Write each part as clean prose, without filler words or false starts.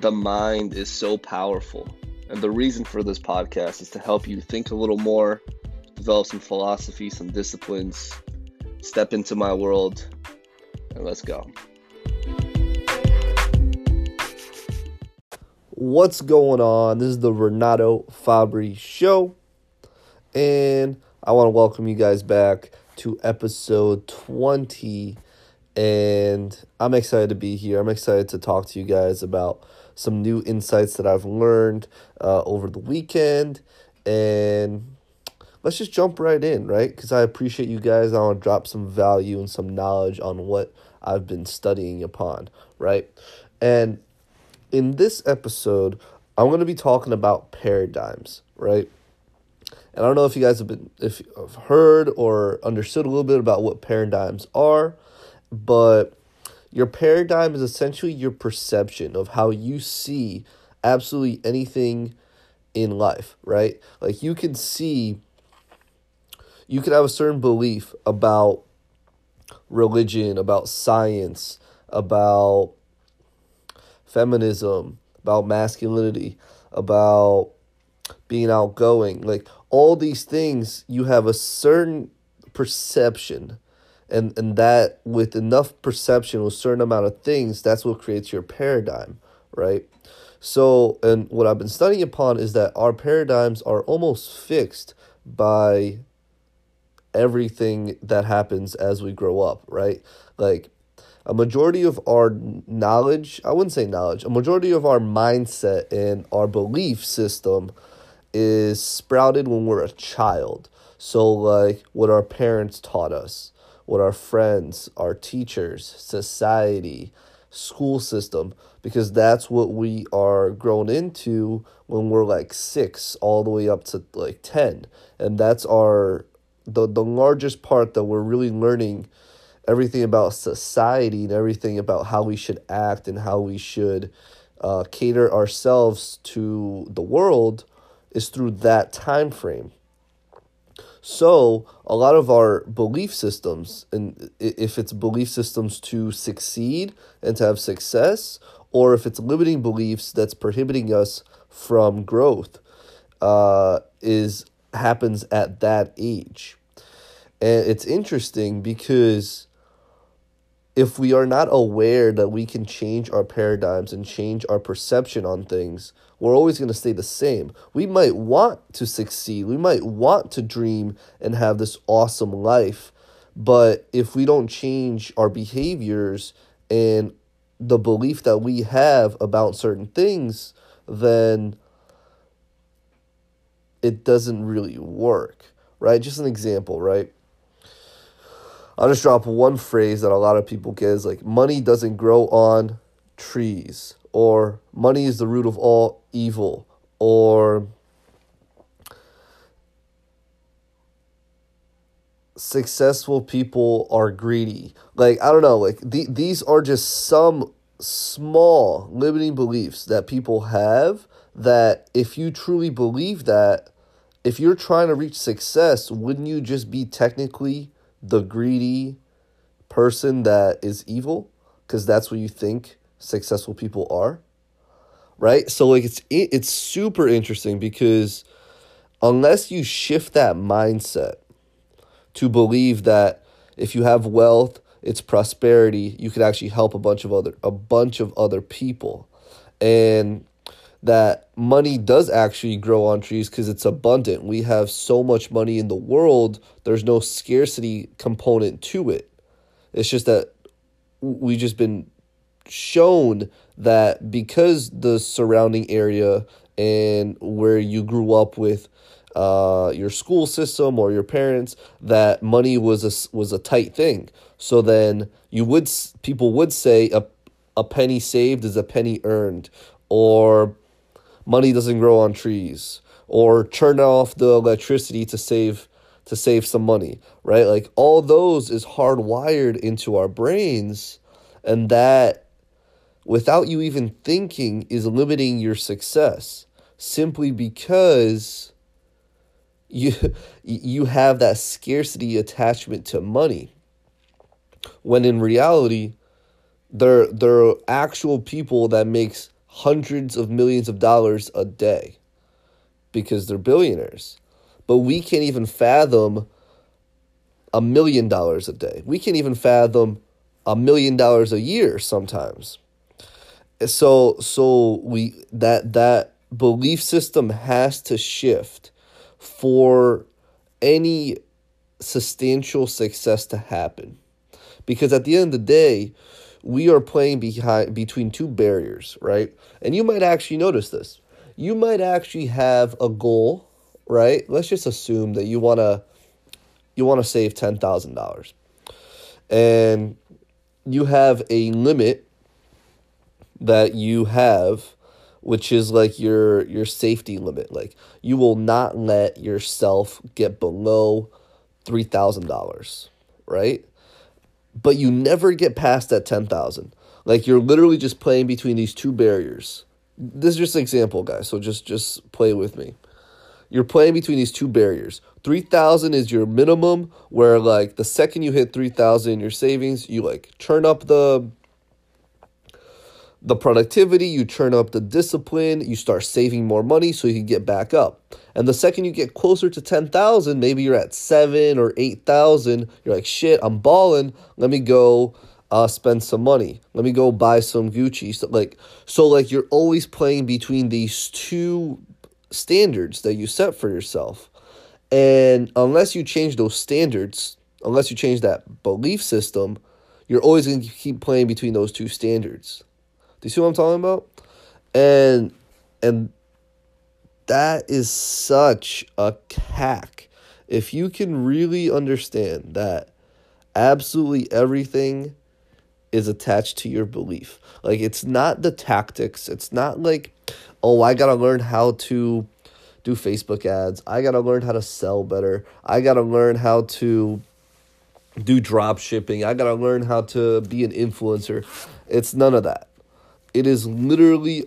The mind is so powerful. And the reason for this podcast is to help you think a little more, develop some philosophy, some disciplines, step into my world, and let's go. What's going on? This is the Renato Fabri Show, and I want to welcome you guys back to episode 20, and I'm excited to be here. I'm excited to talk to you guys about some new insights that I've learned over the weekend, and let's just jump right in, right? Because I appreciate you guys. I want to drop some value and some knowledge on what I've been studying upon, right? And in this episode, I'm going to be talking about paradigms, right? And I don't know if you guys have heard or understood a little bit about what paradigms are, but your paradigm is essentially your perception of how you see absolutely anything in life, right? Like you can have a certain belief about religion, about science, about feminism, about masculinity, about being outgoing. Like all these things, you have a certain perception, and that with enough perception, with a certain amount of things, that's what creates your paradigm, right? So, and what I've been studying upon is that our paradigms are almost fixed by everything that happens as we grow up, right? Like, a majority of our knowledge, I wouldn't say knowledge, a majority of our mindset and our belief system is sprouted when we're a child. So like what our parents taught us, what our friends, our teachers, society, school system, because that's what we are grown into when we're like 6 all the way up to like 10. And that's the largest part that we're really learning everything about society and everything about how we should act and how we should cater ourselves to the world is through that time frame. So a lot of our belief systems, and if it's belief systems to succeed and to have success, or if it's limiting beliefs that's prohibiting us from growth, happens at that age. And it's interesting because if we are not aware that we can change our paradigms and change our perception on things, we're always going to stay the same. We might want to succeed. We might want to dream and have this awesome life. But if we don't change our behaviors and the belief that we have about certain things, then it doesn't really work, right? Just an example, right? I'll just drop one phrase that a lot of people get is like, money doesn't grow on trees, or money is the root of all evil, or successful people are greedy. Like, I don't know, like these are just some small limiting beliefs that people have that if you truly believe that, if you're trying to reach success, wouldn't you just be technically the greedy person that is evil, because that's what you think successful people are, right? So like it's super interesting because unless you shift that mindset to believe that if you have wealth, it's prosperity, you could actually help a bunch of other people, and that money does actually grow on trees because it's abundant. We have so much money in the world, there's no scarcity component to it. It's just that we've just been shown that because the surrounding area and where you grew up with your school system or your parents, that money was a tight thing. So then people would say a penny saved is a penny earned, or money doesn't grow on trees, or turn off the electricity to save some money, right? Like all those is hardwired into our brains, and that without you even thinking is limiting your success simply because you have that scarcity attachment to money. When in reality, there are actual people that makes hundreds of millions of dollars a day because they're billionaires. But we can't even fathom $1 million a day. We can't even fathom $1 million a year sometimes. So we that belief system has to shift for any substantial success to happen. Because at the end of the day, we are playing between two barriers, right? And you might actually notice this. You might actually have a goal, right? Let's just assume that you want to save $10,000. And you have a limit that you have, which is like your safety limit. Like, you will not let yourself get below $3,000, right? But you never get past that 10,000. Like, you're literally just playing between these two barriers. This is just an example, guys, so just play with me. You're playing between these two barriers. 3,000 is your minimum, where, like, the second you hit 3,000 in your savings, you, like, turn up the productivity, you turn up the discipline, you start saving more money so you can get back up. And the second you get closer to 10,000, maybe you're at 7,000 or 8,000, you're like, shit, I'm balling, let me go spend some money. Let me go buy some Gucci. So you're always playing between these two standards that you set for yourself. And unless you change those standards, unless you change that belief system, you're always going to keep playing between those two standards. Do you see what I'm talking about? And that is such a hack. If you can really understand that absolutely everything is attached to your belief. Like, it's not the tactics. It's not like, oh, I got to learn how to do Facebook ads. I got to learn how to sell better. I got to learn how to do drop shipping. I got to learn how to be an influencer. It's none of that. It is literally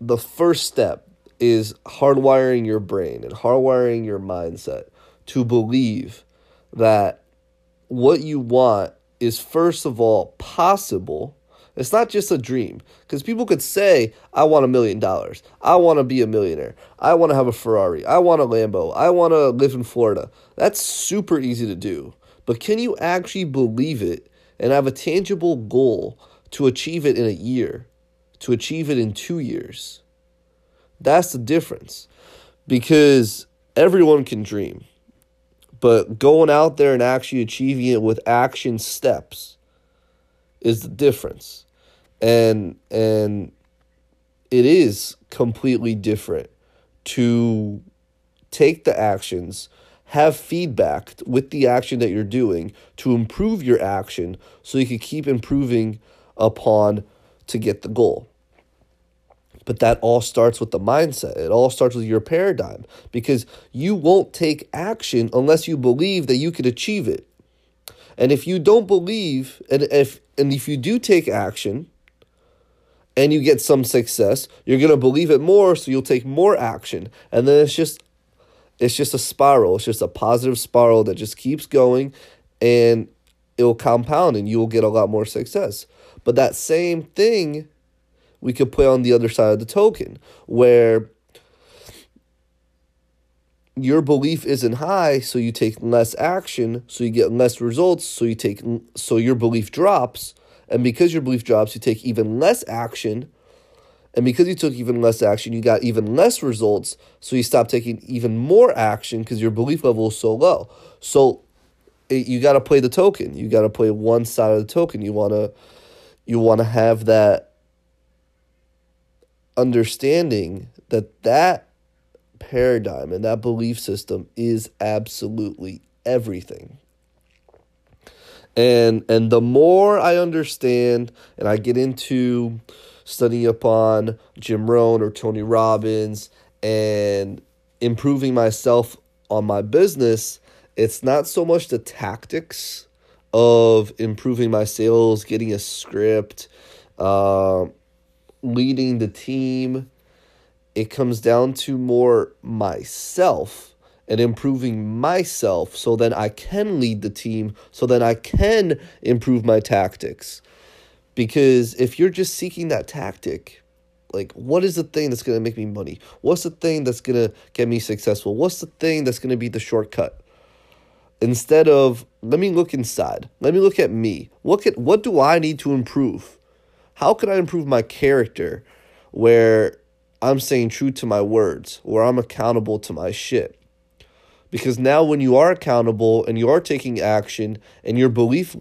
the first step is hardwiring your brain and hardwiring your mindset to believe that what you want is, first of all, possible. It's not just a dream, because people could say, I want $1 million. I want to be a millionaire. I want to have a Ferrari. I want a Lambo. I want to live in Florida. That's super easy to do. But can you actually believe it and have a tangible goal to achieve it in a year? To achieve it in 2 years. That's the difference. Because everyone can dream. But going out there and actually achieving it with action steps is the difference. And it is completely different to take the actions, have feedback with the action that you're doing to improve your action so you can keep improving upon to get the goal. But that all starts with the mindset. It all starts with your paradigm, because you won't take action unless you believe that you could achieve it. And if you don't believe, and if you do take action and you get some success, you're going to believe it more, so you'll take more action. And then it's just a spiral. It's just a positive spiral that just keeps going, and it'll compound and you'll get a lot more success. But that same thing we could play on the other side of the token, where your belief isn't high, so you take less action, so you get less results, so your belief drops, and because your belief drops, you take even less action, and because you took even less action, you got even less results, so you stop taking even more action because your belief level is so low. So you got to play the token. You got to play one side of the token. You want to have that understanding that paradigm and that belief system is absolutely everything. And the more I understand and I get into studying upon Jim Rohn or Tony Robbins and improving myself on my business, it's not so much the tactics of improving my sales, getting a script, leading the team. It comes down to more myself and improving myself, so then I can lead the team, so then I can improve my tactics. Because if you're just seeking that tactic, Like, what is the thing that's going to make me money? What's the thing that's going to get me successful? What's the thing that's going to be the shortcut? Instead of, let me look inside. Let me look at me. What do I need to improve? How can I improve my character where I'm staying true to my words, where I'm accountable to my shit? Because now when you are accountable and you are taking action and your belief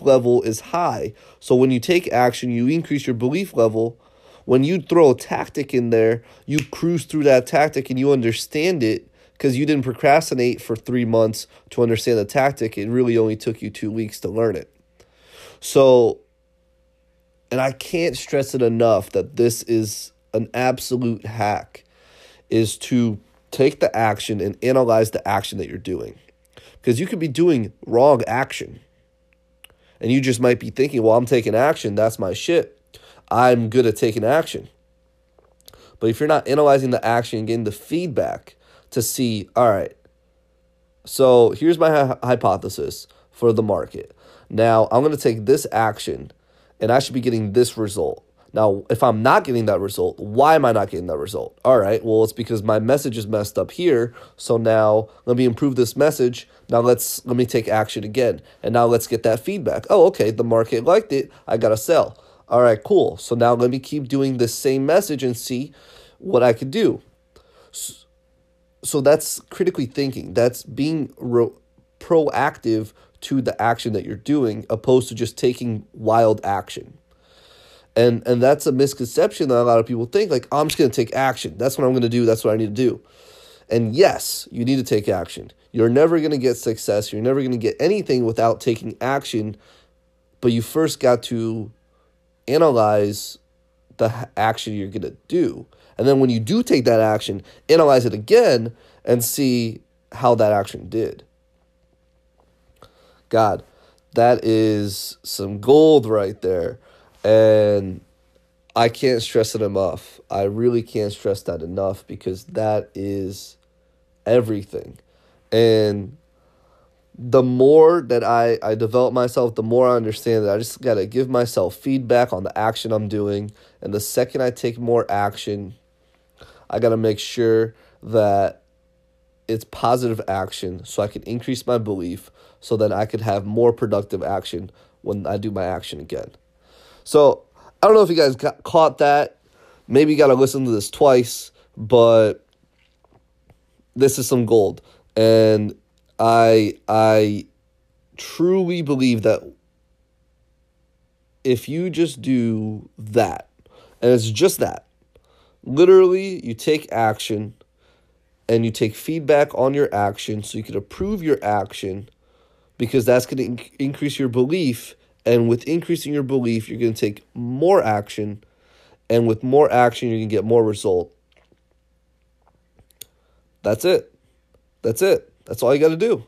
level is high, so when you take action, you increase your belief level. When you throw a tactic in there, you cruise through that tactic and you understand it because you didn't procrastinate for 3 months to understand the tactic. It really only took you 2 weeks to learn it. So, and I can't stress it enough that this is an absolute hack, is to take the action and analyze the action that you're doing, because you could be doing wrong action and you just might be thinking, well, I'm taking action. That's my shit. I'm good at taking action. But if you're not analyzing the action and getting the feedback to see, all right, so here's my hypothesis for the market. Now I'm going to take this action and I should be getting this result. Now, if I'm not getting that result, why am I not getting that result? All right, well, it's because my message is messed up here. So now let me improve this message. Now let me take action again. And now let's get that feedback. Oh, okay, the market liked it. I got to sell. All right, cool. So now let me keep doing the same message and see what I could do. So that's critically thinking. That's being proactive to the action that you're doing, opposed to just taking wild action. And that's a misconception that a lot of people think, like, I'm just going to take action. That's what I'm going to do. That's what I need to do. And yes, you need to take action. You're never going to get success. You're never going to get anything without taking action. But you first got to analyze the action you're going to do. And then when you do take that action, analyze it again and see how that action did. God, that is some gold right there. And I can't stress it enough. I really can't stress that enough, because that is everything. And the more that I develop myself, the more I understand that I just got to give myself feedback on the action I'm doing. And the second I take more action, I got to make sure that it's positive action so I can increase my belief, so that I could have more productive action when I do my action again. So I don't know if you guys caught that. Maybe you got to listen to this twice, but this is some gold. And I truly believe that if you just do that, and it's just that, literally you take action and you take feedback on your action so you can improve your action, because that's going to increase your belief. And with increasing your belief, you're going to take more action. And with more action, you're going to get more result. That's it. That's it. That's all you got to do.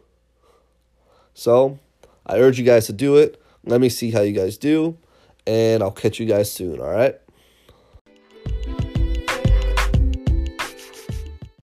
So I urge you guys to do it. Let me see how you guys do. And I'll catch you guys soon, all right?